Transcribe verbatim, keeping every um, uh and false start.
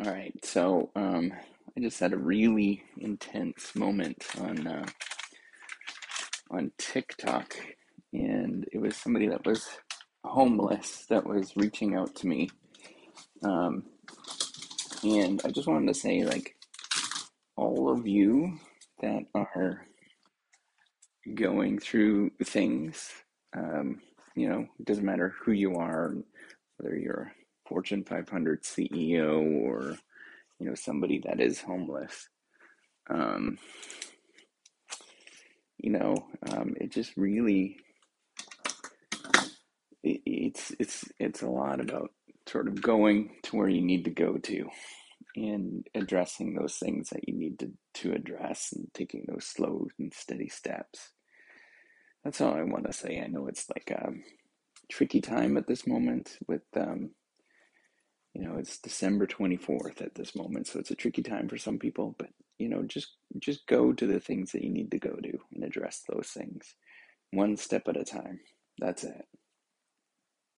All right, so um, I just had a really intense moment on uh, on TikTok, and it was somebody that was homeless that was reaching out to me, um, and I just wanted to say, like, all of you that are going through things, um, you know, it doesn't matter who you are, whether you're Fortune five hundred C E O or, you know, somebody that is homeless. Um, you know, um, it just really, it, it's, it's, it's a lot about sort of going to where you need to go to and addressing those things that you need to, to address and taking those slow and steady steps. That's all I want to say. I know it's like a tricky time at this moment with, um, you know, it's December twenty-fourth at this moment, so it's a tricky time for some people, but, you know, just just go to the things that you need to go to and address those things one step at a time. That's it.